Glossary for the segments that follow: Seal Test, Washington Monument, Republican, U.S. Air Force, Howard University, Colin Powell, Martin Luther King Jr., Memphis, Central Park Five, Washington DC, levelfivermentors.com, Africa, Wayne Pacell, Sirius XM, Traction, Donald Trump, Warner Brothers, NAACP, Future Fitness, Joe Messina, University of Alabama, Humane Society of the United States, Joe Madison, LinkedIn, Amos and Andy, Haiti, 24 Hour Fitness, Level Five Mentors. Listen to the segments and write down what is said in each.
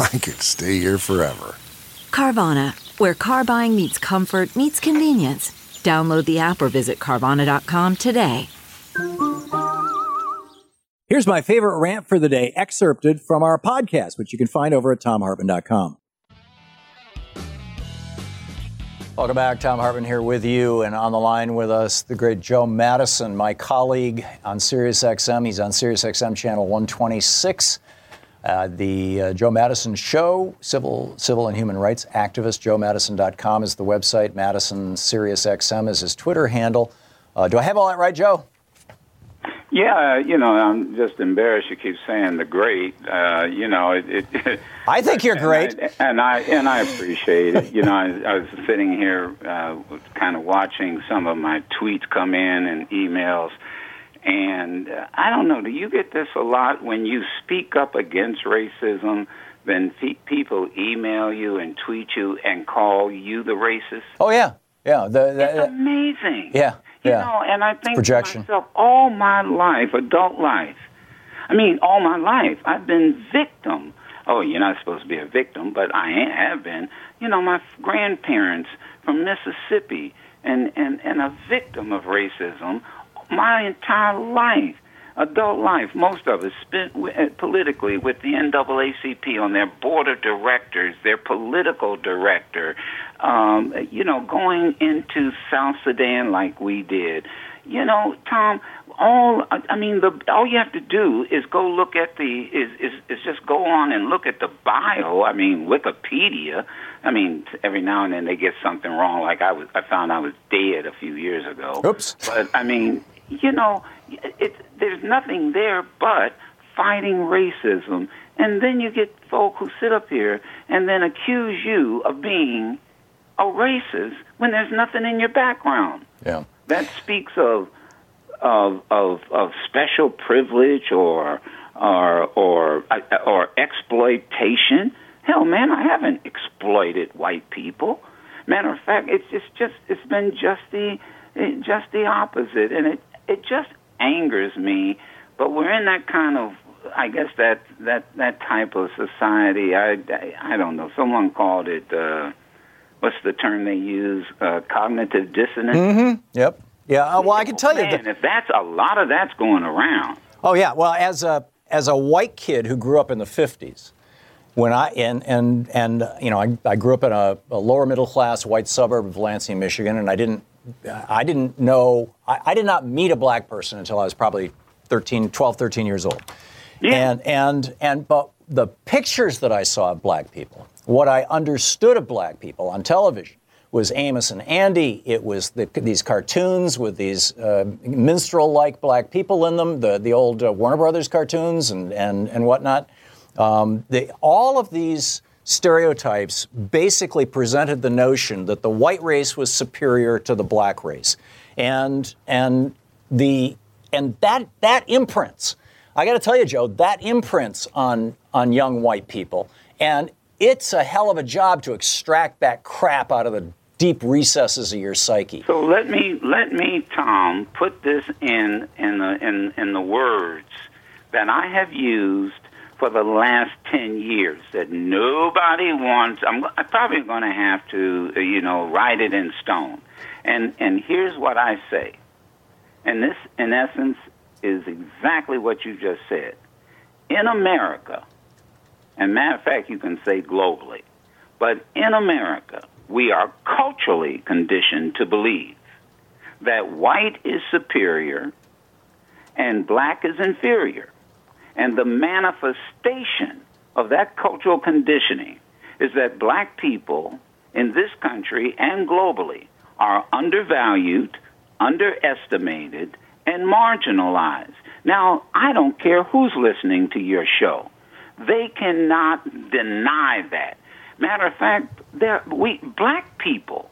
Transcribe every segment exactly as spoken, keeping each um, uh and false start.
I could stay here forever. Carvana, where car buying meets comfort meets convenience. Download the app or visit Carvana dot com today. Here's my favorite rant for the day, excerpted from our podcast, which you can find over at Tom Hartmann dot com. Welcome back. Tom Hartmann here with you, and on the line with us, the great Joe Madison, my colleague on Sirius X M. He's on Sirius X M channel one twenty-six. Uh, the uh, Joe Madison Show, civil civil and human rights activist. Joe Madison dot com is the website. Madison Sirius X M is his Twitter handle. Uh, do I have all that right, Joe? Yeah, you know, I'm just embarrassed you keep saying the great. Uh, you know, it, it, it, I think you're great, and I and I, and I appreciate it. You know, I, I was sitting here, uh, kind of watching some of my tweets come in and emails, and uh, I don't know. Do you get this a lot when you speak up against racism? Then fe- people email you and tweet you and call you the racist. Oh yeah, yeah. The, the, it's amazing. Yeah. You yeah. know, and I think Projection. to myself, all my life, adult life, I mean, all my life, I've been victim. Oh, you're not supposed to be a victim, but I have been. You know, my grandparents from Mississippi, and, and, and a victim of racism my entire life, adult life, most of it spent with, uh, politically with the N double A C P on their board of directors, their political director, um, you know, going into South Sudan like we did. You know, Tom, all I mean, the, all you have to do is go look at the is, is is just go on and look at the bio. I mean, Wikipedia. I mean, every now and then they get something wrong. Like I was, I found I was dead a few years ago. Oops. But I mean, you know, it, there's nothing there but fighting racism. And then you get folk who sit up here and then accuse you of being a racist when there's nothing in your background. Yeah. That speaks of of of, of special privilege or or or or exploitation. Hell, man, I haven't exploited white people. Matter of fact, it's it's just it's been just the just the opposite, and it it just angers me. But we're in that kind of, I guess, that that, that type of society. I, I, I don't know. Someone called it, uh, what's the term they use, uh, cognitive dissonance? Mm-hmm. Yep. Yeah, uh, well, I can tell Man, you. And that, if that's, a lot of that's going around. Oh, yeah. Well, as a as a white kid who grew up in the fifties, when I, and, and, and you know, I, I grew up in a, a lower middle class white suburb of Lansing, Michigan, and I didn't I didn't know, I, I did not meet a black person until I was probably thirteen, twelve, thirteen years old. Yeah. And, and, and, but the pictures that I saw of black people, what I understood of black people on television was Amos and Andy. It was the, these cartoons with these uh, minstrel-like black people in them, the, the old uh, Warner Brothers cartoons and, and, and whatnot. Um, they, all of these stereotypes basically presented the notion that the white race was superior to the black race. And and the and that that imprints, I got to tell you, Joe, that imprints on on young white people. And it's a hell of a job to extract that crap out of the deep recesses of your psyche. So let me let me, Tom, put this in in the, in, in the words that I have used for the last ten years that nobody wants. I'm, I'm probably going to have to, you know, write it in stone. And and here's what I say. And this, in essence, is exactly what you just said. In America, and matter of fact, you can say globally, But in America, we are culturally conditioned to believe that white is superior and black is inferior. And the manifestation of that cultural conditioning is that black people in this country and globally are undervalued, underestimated, and marginalized. Now, I don't care who's listening to your show. They cannot deny that. Matter of fact, there, we black people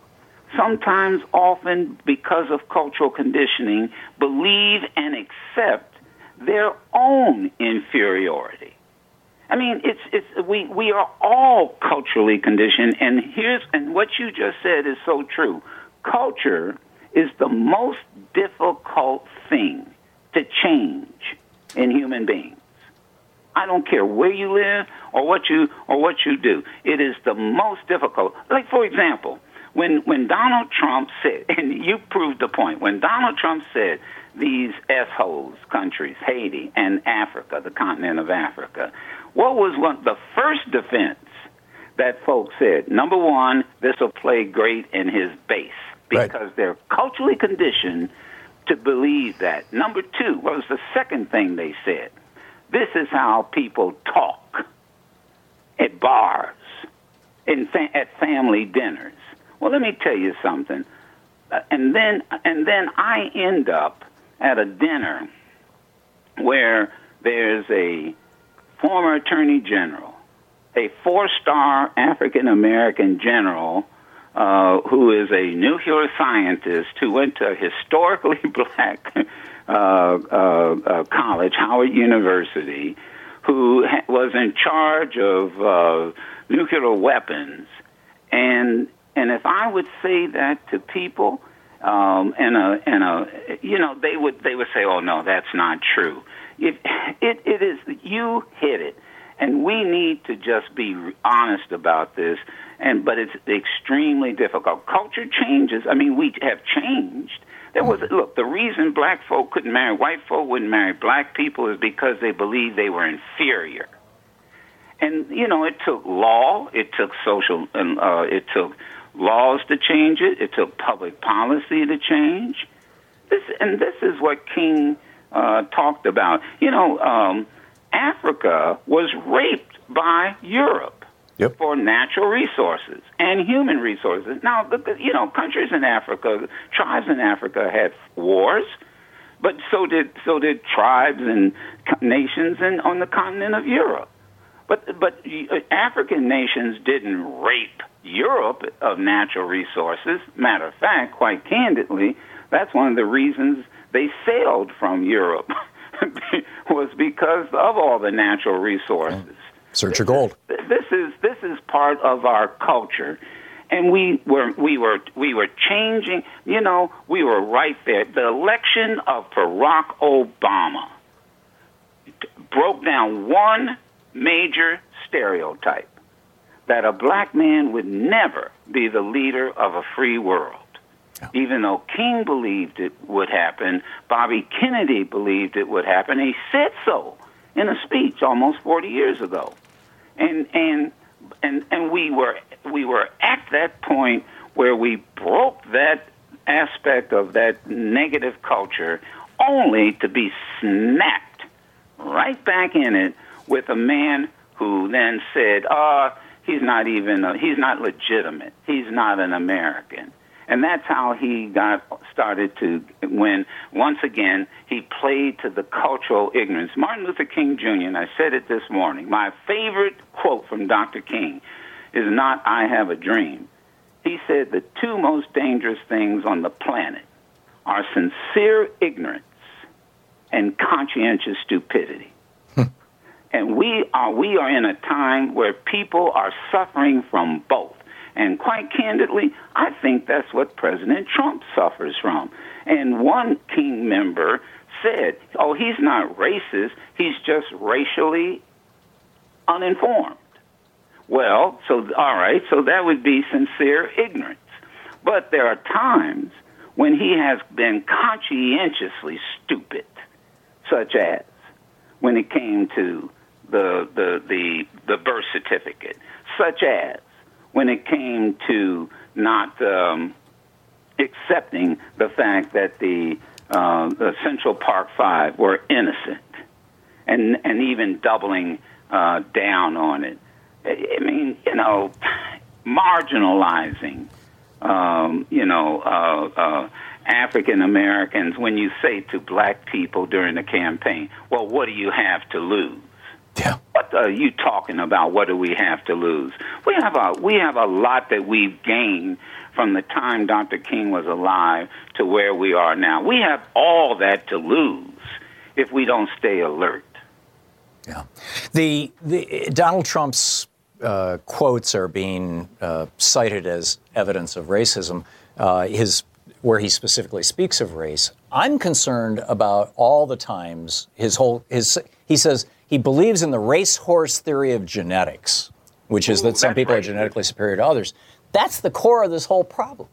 sometimes, often because of cultural conditioning, believe and accept their own inferiority. I mean, it's it's we, we are all culturally conditioned, and here's and what you just said is so true. Culture is the most difficult thing to change in human beings. I don't care where you live or what you or what you do. It is the most difficult. Like, for example, when when Donald Trump said, and you proved the point, when Donald Trump said these S-holes countries, Haiti and Africa, the continent of Africa, what was one, the first defense that folks said? Number one, this will play great in his base because right. they're culturally conditioned to believe that. Number two, what was the second thing they said? This is how people talk at bars, in fa- at family dinners. Well, let me tell you something. Uh, and then, and then I end up at a dinner where there's a former attorney general, a four-star African-American general uh, who is a nuclear scientist who went to a historically black uh, uh, uh, college, Howard University, who ha- was in charge of uh, nuclear weapons. And and if I would say that to people, um, and a and a you know they would they would say, oh no, that's not true. It, it, it is, you hit it, and we need to just be honest about this, and but it's extremely difficult. Culture changes. I mean, we have changed. There was, look, the reason black folk couldn't marry white folk, wouldn't marry black people, is because they believed they were inferior. And, you know, it took law, it took social, uh, it took laws to change it, it took public policy to change. This, and this is what King Uh, talked about. You know, um, Africa was raped by Europe yep. for natural resources and human resources. Now, you know, countries in Africa, tribes in Africa had wars, but so did so did tribes and nations in, on the continent of Europe. But but African nations didn't rape Europe of natural resources. Matter of fact, quite candidly, that's one of the reasons they sailed from Europe was because of all the natural resources. Yeah. Search your gold. This, this is this is part of our culture, and we were we were we were changing. You know, we were right there. The election of Barack Obama broke down one major stereotype that a black man would never be the leader of a free world. Even though King believed it would happen, Bobby Kennedy believed it would happen. He said so in a speech almost forty years ago, and and and and we were we were at that point where we broke that aspect of that negative culture, only to be snapped right back in it with a man who then said, "Ah, oh, he's not even a, he's not legitimate. He's not an American." And that's how he got started to when, once again, he played to the cultural ignorance. Martin Luther King Junior, and I said it this morning, my favorite quote from Doctor King is not, "I have a dream." He said the two most dangerous things on the planet are sincere ignorance and conscientious stupidity. And we are we are in a time where people are suffering from both. And quite candidly, I think that's what President Trump suffers from. And one King member said, oh, he's not racist, he's just racially uninformed. Well, so, all right, so that would be sincere ignorance. But there are times when he has been conscientiously stupid, such as when it came to the the, the, the birth certificate, such as when it came to not um, accepting the fact that the, uh, the Central Park Five were innocent, and and even doubling uh, down on it. I mean, you know, marginalizing, um, you know, uh, uh, African Americans. When you say to black people during the campaign, well, what do you have to lose? Yeah. What are you talking about? What do we have to lose? We have a we have a lot that we've gained from the time Doctor King was alive to where we are now. We have all that to lose if we don't stay alert. Yeah, the the Donald Trump's uh, quotes are being uh, cited as evidence of racism. Uh, his where he specifically speaks of race. I'm concerned about all the times his whole his he says. He believes in the racehorse theory of genetics, which is Ooh, that some people right. are genetically superior to others. That's the core of this whole problem.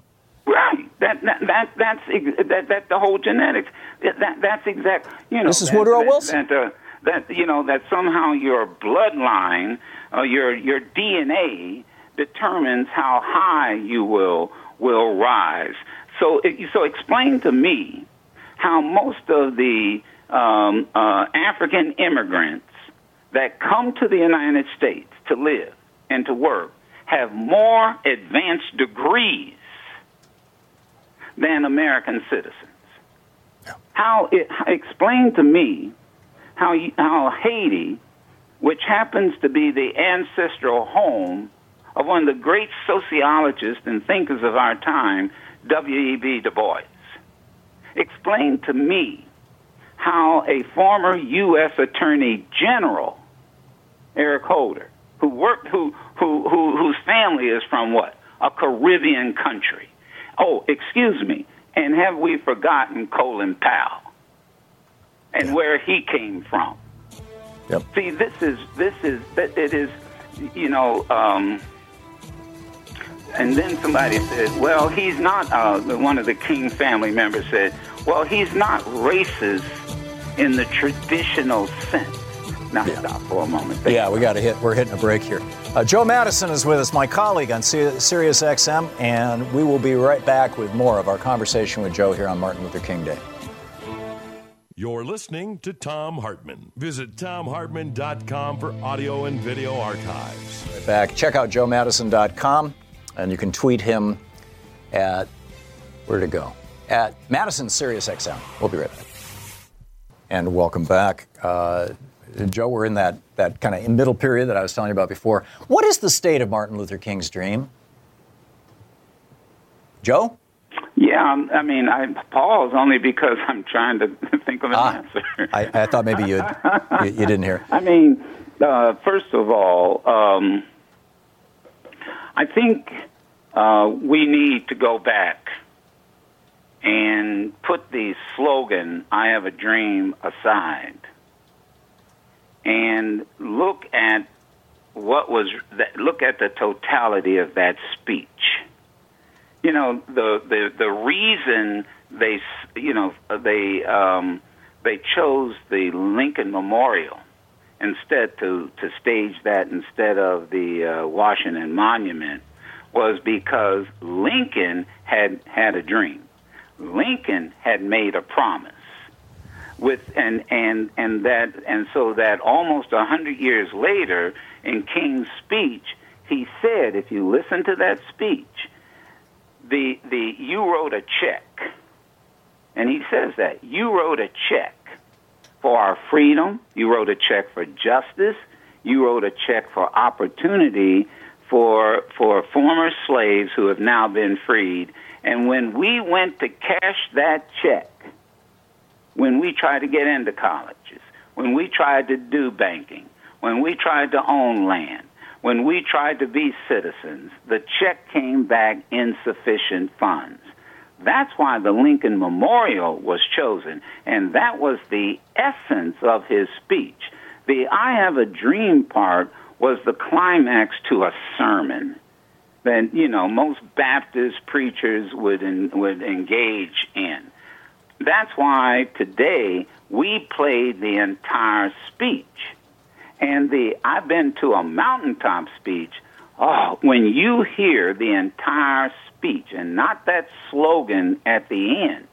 Right. That that, that that's ex- that, that the whole genetics. That that's exact. You know. This is that, Woodrow that, Wilson. That, uh, that you know that somehow your bloodline, uh, your your D N A determines how high you will will rise. So it, so explain to me how most of the um, uh, African immigrants that come to the United States to live and to work have more advanced degrees than American citizens. Yeah. How it, explain to me how you, how Haiti, which happens to be the ancestral home of one of the great sociologists and thinkers of our time, W. E. B. Du Bois, explain to me how a former U S Attorney General, Eric Holder, who worked, who, who, who, whose family is from what? A Caribbean country. Oh, excuse me. And have we forgotten Colin Powell and where he came from? Yep. See, this is this is it is, you know. Um, and then somebody said, "Well, he's not." Uh, one of the King family members said, "Well, he's not racist in the traditional sense." Now yeah. stop for a moment. Thank yeah, we got to hit. We're hitting a break here. Uh, Joe Madison is with us, my colleague on Sirius X M, and we will be right back with more of our conversation with Joe here on Martin Luther King Day. You're listening to Tom Hartmann. Visit tom hartmann dot com for audio and video archives. Right back. Check out joe madison dot com, and you can tweet him at where to go. At Madison Sirius X M. We'll be right back. And welcome back. Uh, Joe, we're in that, that kind of middle period that I was telling you about before. What is the state of Martin Luther King's dream? Joe? Yeah, I mean, I pause only because I'm trying to think of an ah, answer. I, I thought maybe you, you you didn't hear. I mean, uh, first of all, um, I think uh, we need to go back and put the slogan, I have a dream, aside and look at what was that, look at the totality of that speech. You know, the the, the reason they you know they um, they chose the Lincoln Memorial instead to, to stage that instead of the uh, Washington Monument was because Lincoln had had a dream. Lincoln had made a promise with and and and that and so that almost a hundred years later in King's speech he said, if you listen to that speech, the the you wrote a check, and he says that you wrote a check for our freedom, you wrote a check for justice, you wrote a check for opportunity for for former slaves who have now been freed. And when we went to cash that check, when we tried to get into colleges, when we tried to do banking, when we tried to own land, when we tried to be citizens, the check came back insufficient funds. That's why the Lincoln Memorial was chosen, and that was the essence of his speech. The I Have a Dream part was the climax to a sermon that, you know, most Baptist preachers would en- would engage in. That's why today we played the entire speech. And the I've been to a mountaintop speech oh, when you hear the entire speech and not that slogan at the end,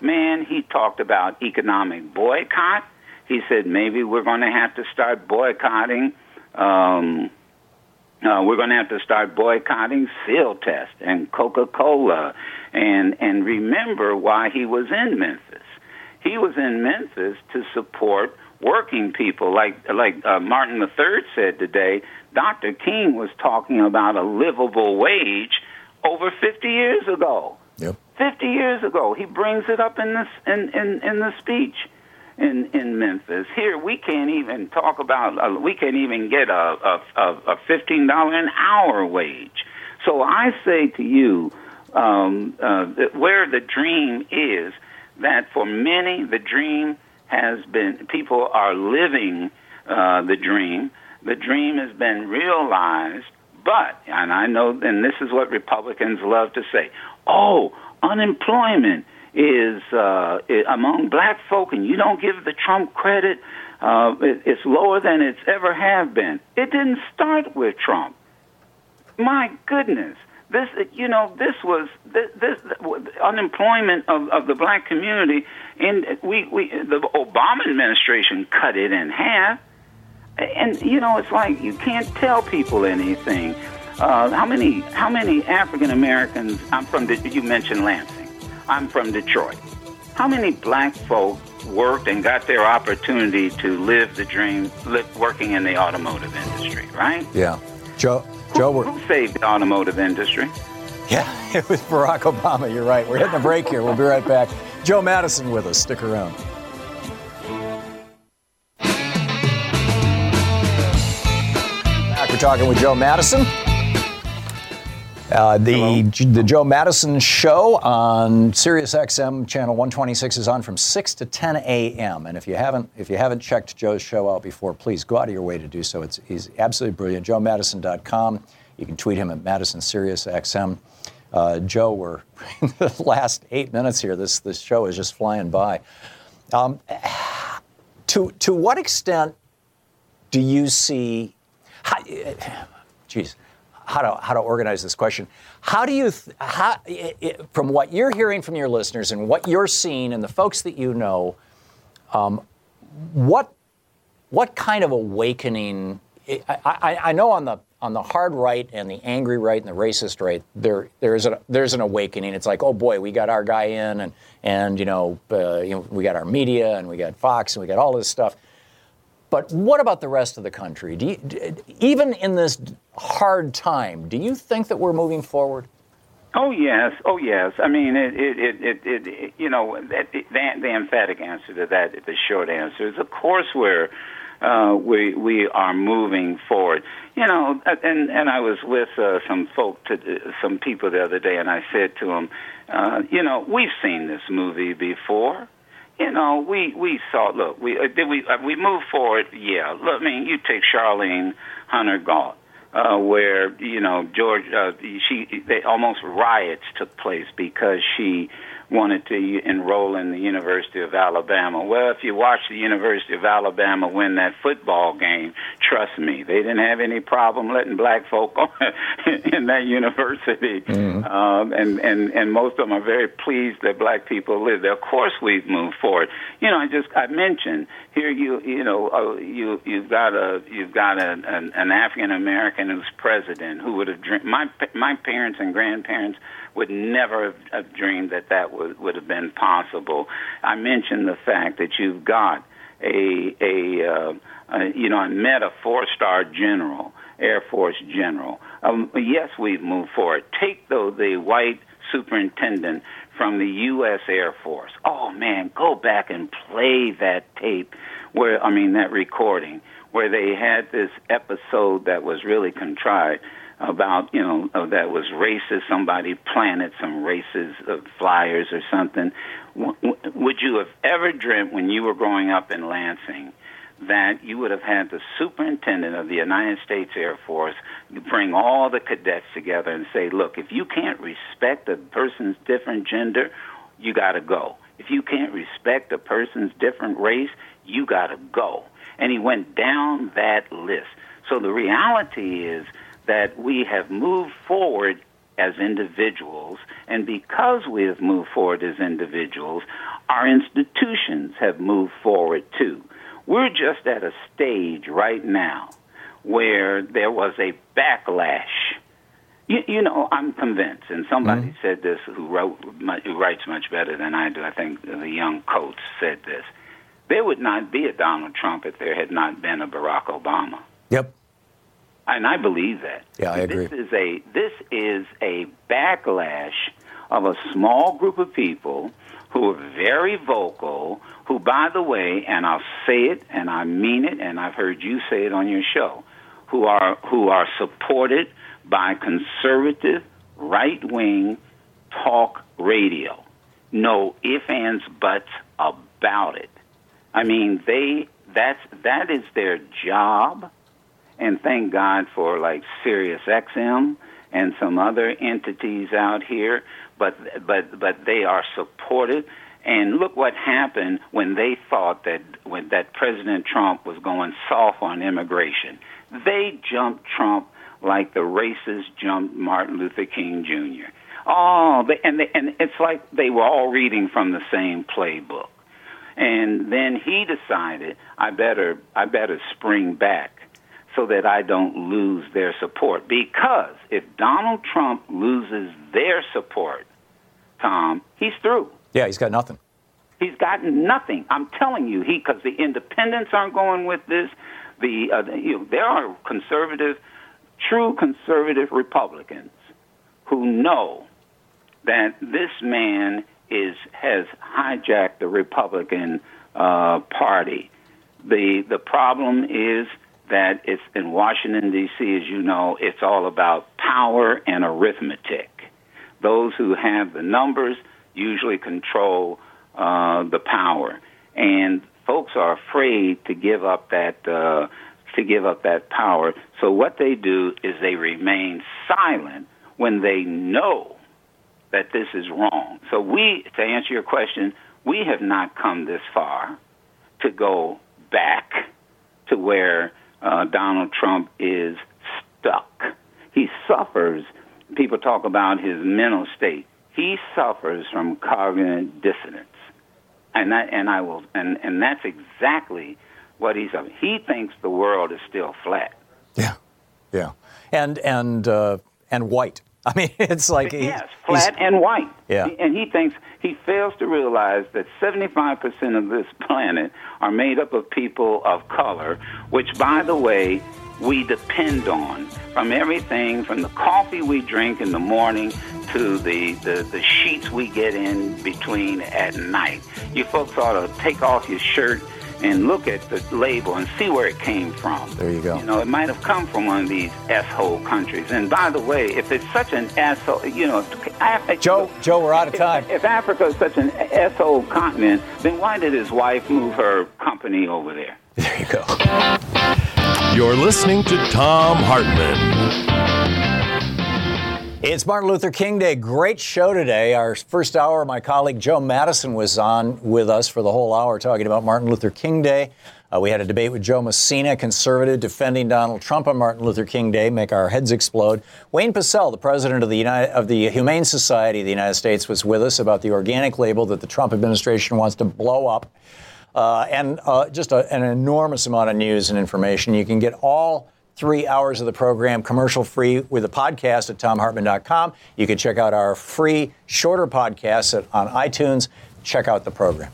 man, he talked about economic boycott. He said maybe we're going to have to start boycotting. Um, uh, we're going to have to start boycotting Seal Test and Coca Cola. And and remember why he was in Memphis. He was in Memphis to support working people, like like uh, Martin the Third said today. Doctor King was talking about a livable wage over fifty years ago. Yep. fifty years ago, he brings it up in this in, in, in the speech in, in Memphis. Here, we can't even talk about uh, we can't even get a a, a fifteen dollars an hour wage. So I say to you, um, uh, that where the dream is, that for many the dream has been, people are living uh, the dream. The dream has been realized, but, and I know, and this is what Republicans love to say, oh, unemployment is uh, among black folk, and you don't give the Trump credit, uh, it's lower than it's ever have been. It didn't start with Trump. My goodness. This, you know, this was this, this unemployment of, of the black community, and we, we the Obama administration cut it in half. And you know, it's like you can't tell people anything. Uh, how many how many African Americans? I'm from. You mentioned Lansing. I'm from Detroit. How many black folk worked and got their opportunity to live the dream, live, working in the automotive industry? Right? Yeah, Joe. Joe, we're... Who saved the automotive industry? Yeah, it was Barack Obama. You're right. We're hitting a break here. We'll be right back. Joe Madison with us. Stick around. Back, we're talking with Joe Madison. Uh, the the Joe Madison Show on Sirius X M channel one twenty-six is on from six to ten a.m. And if you haven't if you haven't checked Joe's show out before, please go out of your way to do so. It's he's absolutely brilliant. Joe Madison dot com. You can tweet him at Madison Sirius X M. Uh, Joe, we're in the last eight minutes here. This this show is just flying by. Um, to to what extent do you see? How, geez. How to how to organize this question? How do you th- how it, from what you're hearing from your listeners and what you're seeing and the folks that you know, um, what what kind of awakening? I, I, I know on the on the hard right and the angry right and the racist right, there there is a there's an awakening. It's like, oh boy, we got our guy in, and and you know, uh, you know we got our media and we got Fox and we got all this stuff. But what about the rest of the country? Do you, do, even in this hard time, do you think that we're moving forward? Oh yes, oh yes. I mean, it, it, it, it, it you know, that, it, that, the emphatic answer to that, the short answer is, of course, we're uh, we we are moving forward. You know, and and I was with uh, some folk, to, uh, some people the other day, and I said to them, uh, you know, we've seen this movie before. You know, we, we saw, look, we uh, did we uh, we moved forward, yeah. Look, I mean, you take Charlene Hunter-Gault, uh, where, you know, George, uh, she, they almost riots took place because she wanted to enroll in the University of Alabama. Well, if you watch the University of Alabama win that football game, trust me, they didn't have any problem letting black folk in that university. Mm-hmm. Um, and, and, and most of them are very pleased that black people live there. Of course, we've moved forward. You know, I just I mentioned here, you you know, uh, you you've got a you've got a, an, an African American who's president who would have dreamed, my my parents and grandparents would never have dreamed that that would, would have been possible. I mentioned the fact that you've got a, a, uh, a you know, I met a four-star general, Air Force general. Um, yes, we've moved forward. Take, though, the white superintendent from the U S Air Force. Oh, man, go back and play that tape where, I mean, that recording, where they had this episode that was really contrived, about, you know, that was racist, somebody planted some racist uh, flyers or something. W- w- would you have ever dreamt when you were growing up in Lansing that you would have had the superintendent of the United States Air Force bring all the cadets together and say, look, if you can't respect a person's different gender, you got to go. If you can't respect a person's different race, you got to go. And he went down that list. So the reality is that we have moved forward as individuals, and because we have moved forward as individuals, our institutions have moved forward too. We're just at a stage right now where there was a backlash. You, you know, I'm convinced, and somebody mm-hmm. said this who wrote, who writes much better than I do, I think the young Coates said this, there would not be a Donald Trump if there had not been a Barack Obama. Yep. And I believe that. Yeah, I agree. This is a, this is a backlash of a small group of people who are very vocal, who, by the way, and I'll say it and I mean it, and I've heard you say it on your show, who are who are supported by conservative, right-wing talk radio. No ifs, ands, buts about it. I mean, they that's that is their job, and thank God for, like, Sirius X M and some other entities out here, but but but they are supported. And look what happened when they thought that when that President Trump was going soft on immigration. They jumped Trump like the racists jumped Martin Luther King Junior Oh, they, and they, and it's like they were all reading from the same playbook. And then he decided, I better I better spring back so that I don't lose their support. Because if Donald Trump loses their support, Tom, he's through. Yeah, he's got nothing. He's got nothing. I'm telling you, he because the independents aren't going with this. The uh, you know, there are conservative, true conservative Republicans who know that this man is has hijacked the Republican uh, Party. The the problem is that it's in Washington, D C, as you know, it's all about power and arithmetic. Those who have the numbers usually control uh, the power, and folks are afraid to give up that uh, to give up that power. So what they do is they remain silent when they know that this is wrong. So we, to answer your question, we have not come this far to go back to where Uh, Donald Trump is stuck. He suffers. People talk about his mental state. He suffers from cognitive dissonance, and that, and I will, and, and that's exactly what he's. He thinks the world is still flat. Yeah, yeah, and and uh, and white. I mean, it's like he, yes, flat and white. Yeah, and he thinks he fails to realize that seventy-five percent of this planet are made up of people of color, which, by the way, we depend on. From everything from the coffee we drink in the morning to the, the, the sheets we get in between at night. You folks ought to take off your shirt and look at the label and see where it came from. There you go. You know, it might have come from one of these asshole countries. And by the way, if it's such an asshole, you know, Africa, Joe, Joe, we're out of time. If, if Africa is such an asshole continent, then why did his wife move her company over there? There you go. You're listening to Tom Hartmann. It's Martin Luther King Day. Great show today. Our first hour, my colleague Joe Madison was on with us for the whole hour talking about Martin Luther King Day. Uh, we had a debate with Joe Messina, conservative, defending Donald Trump on Martin Luther King Day, make our heads explode. Wayne Pacell, the president of the United, of the Humane Society of the United States, was with us about the organic label that the Trump administration wants to blow up. Uh, and uh, just a, an enormous amount of news and information. You can get all three hours of the program commercial-free with a podcast at tom hartmann dot com. You can check out our free, shorter podcasts at, on iTunes. Check out the program.